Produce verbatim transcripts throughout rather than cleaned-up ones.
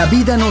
La vida no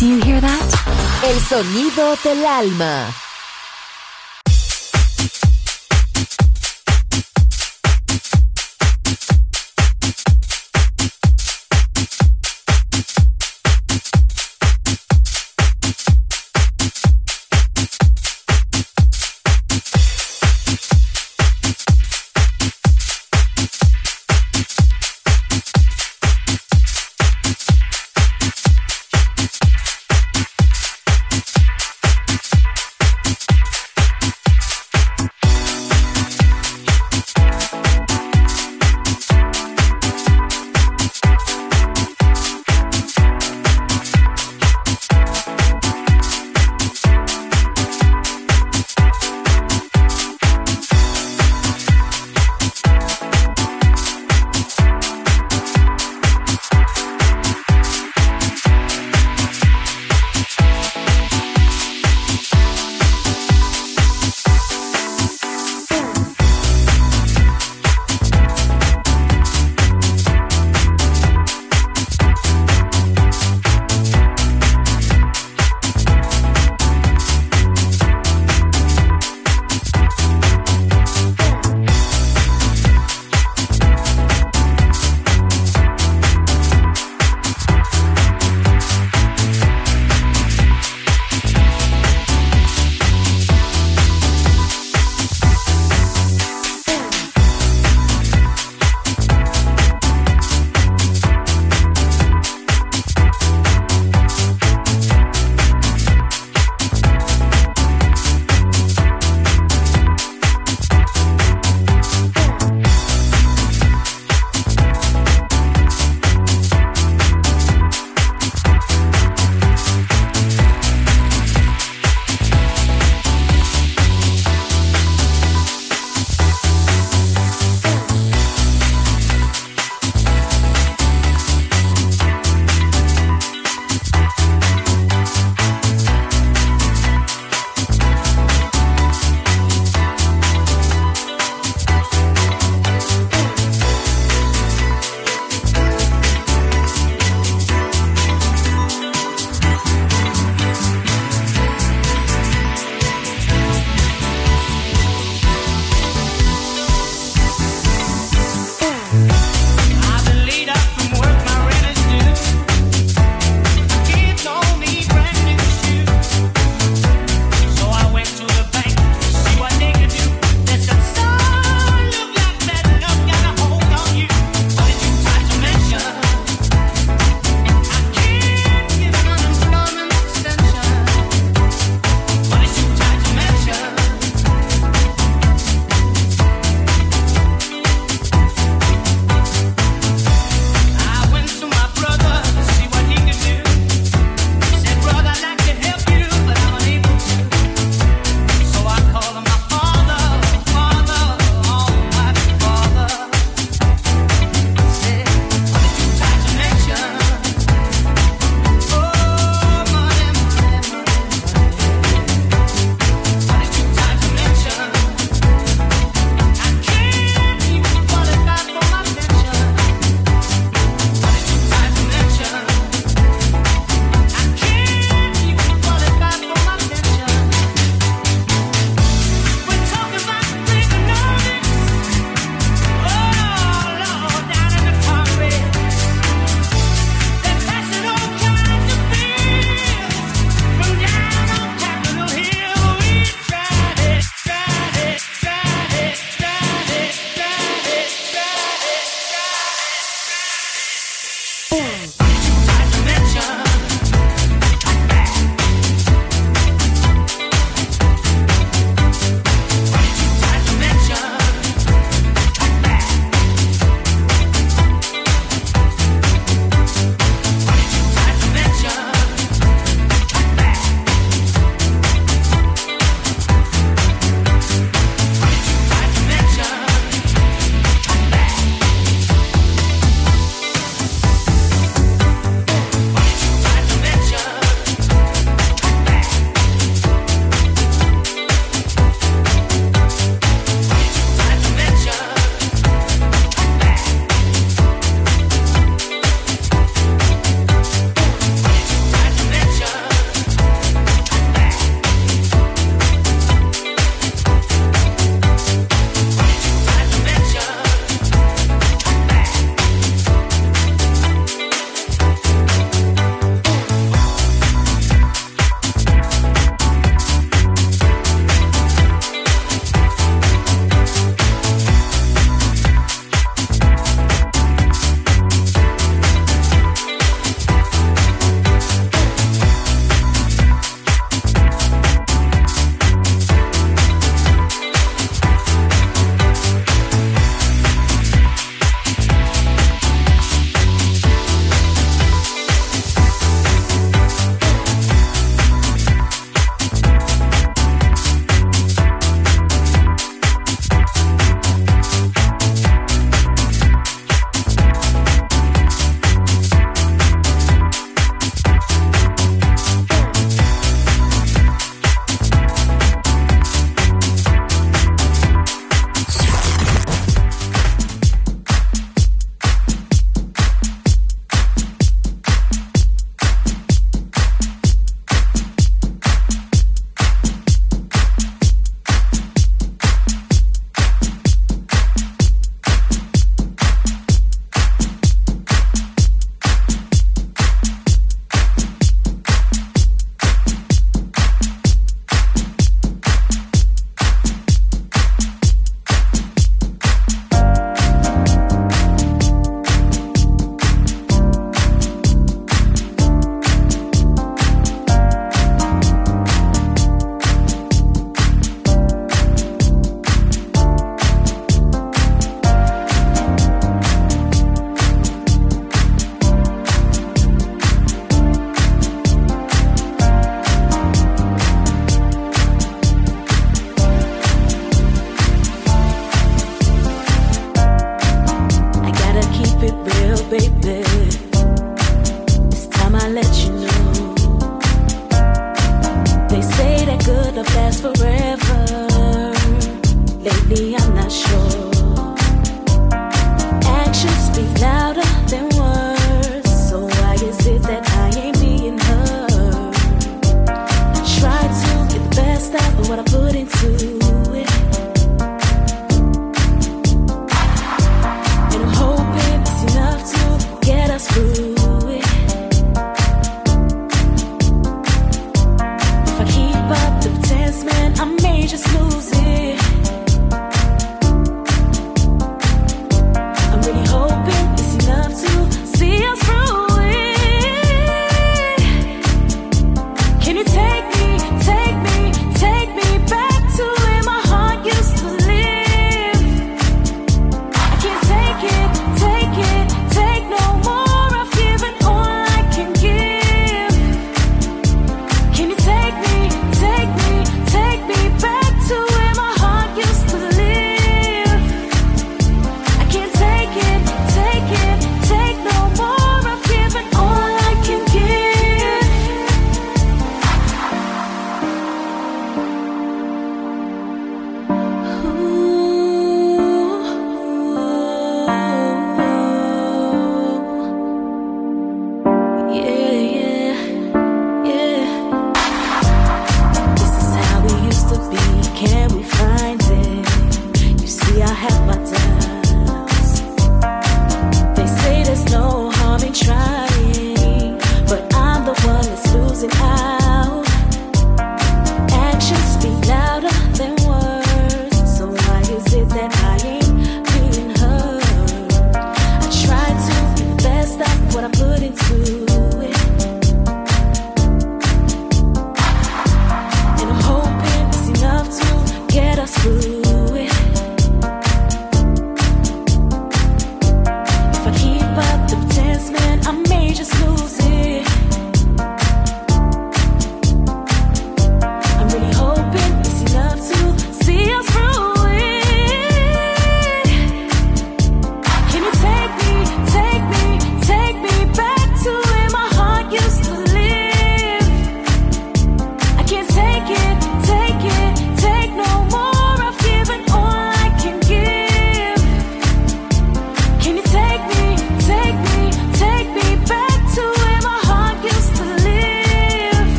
Do you hear that? El sonido del alma.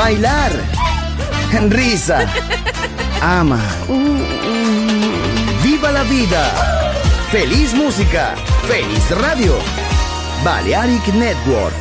Bailar, risa, ama, viva la vida, feliz música, feliz radio, Balearic Network.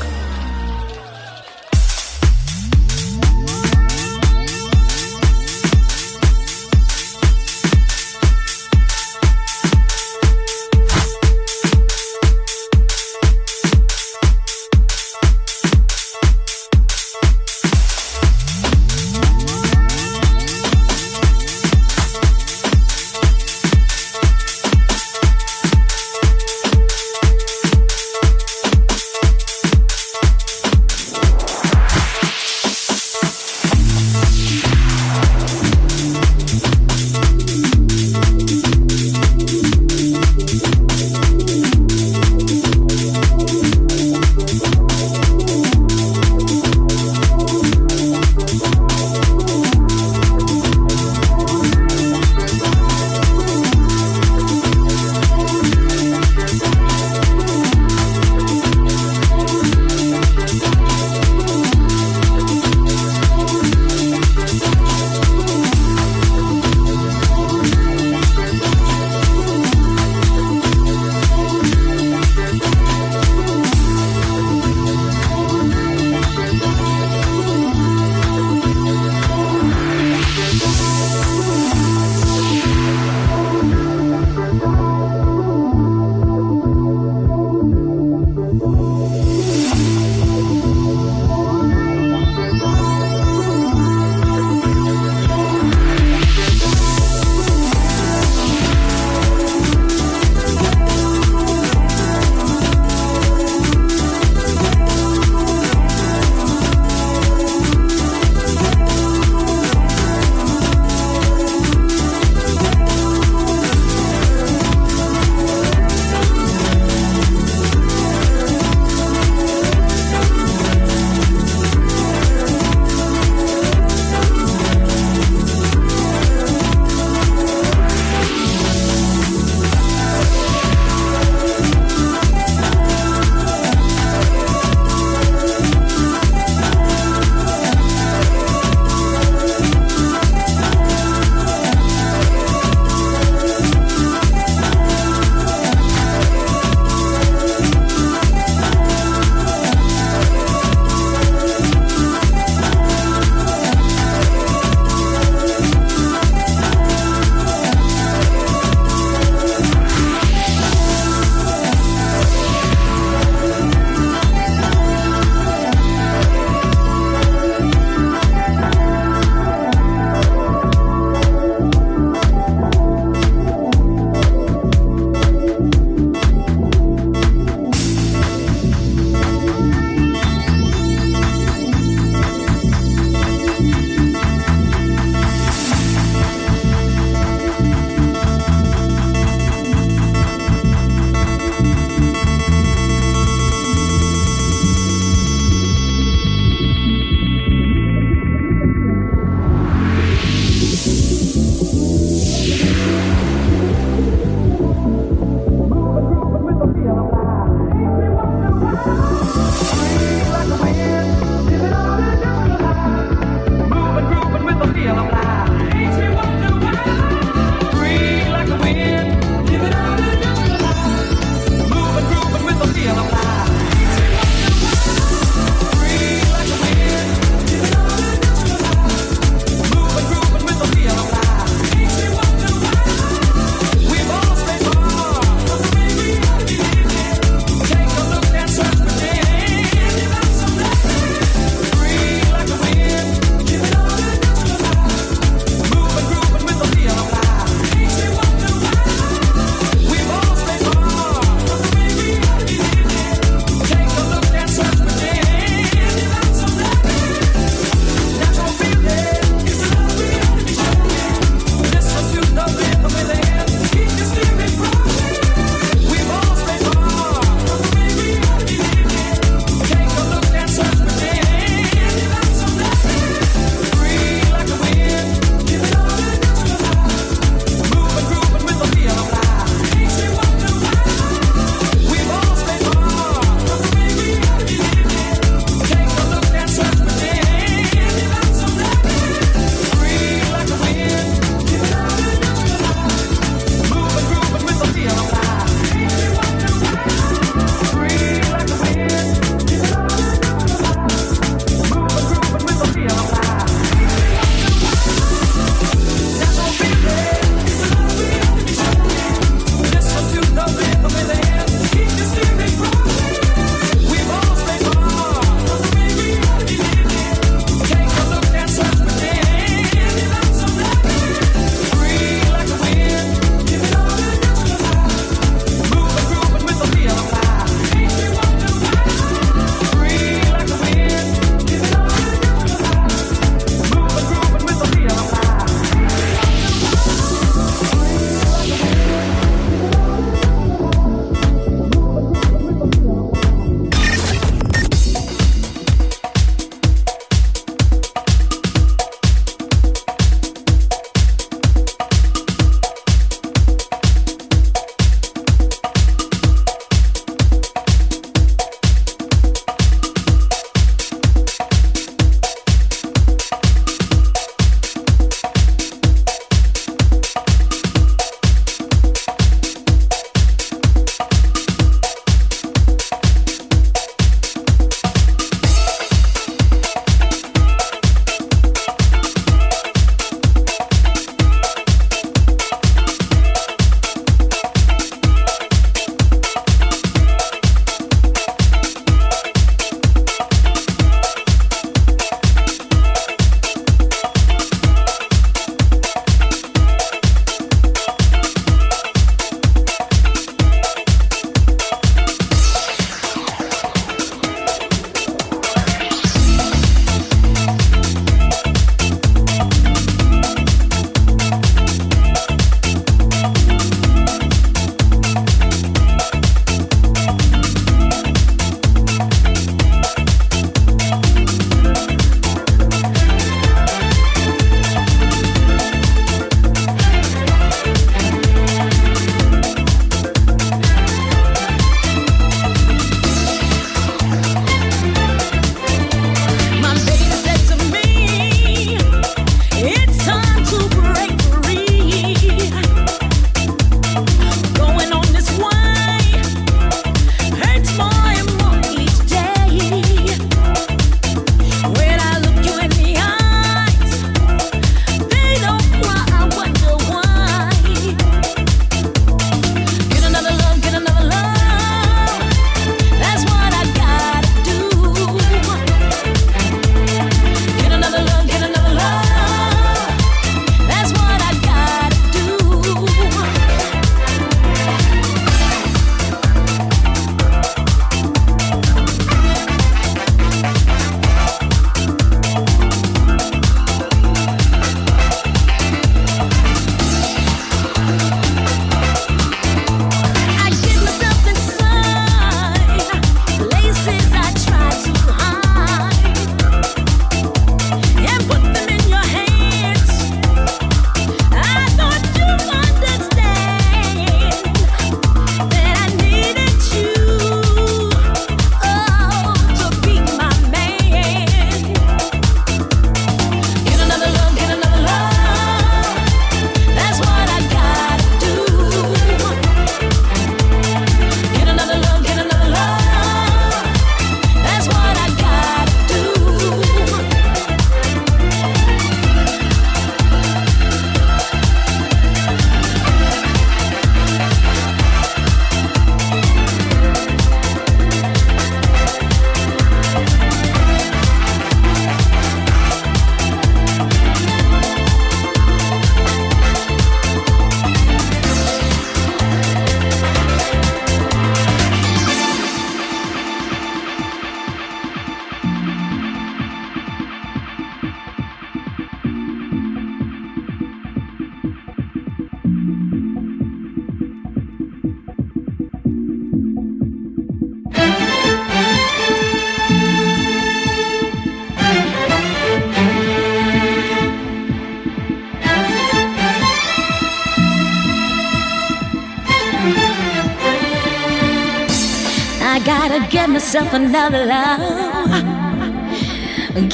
gotta get myself another love.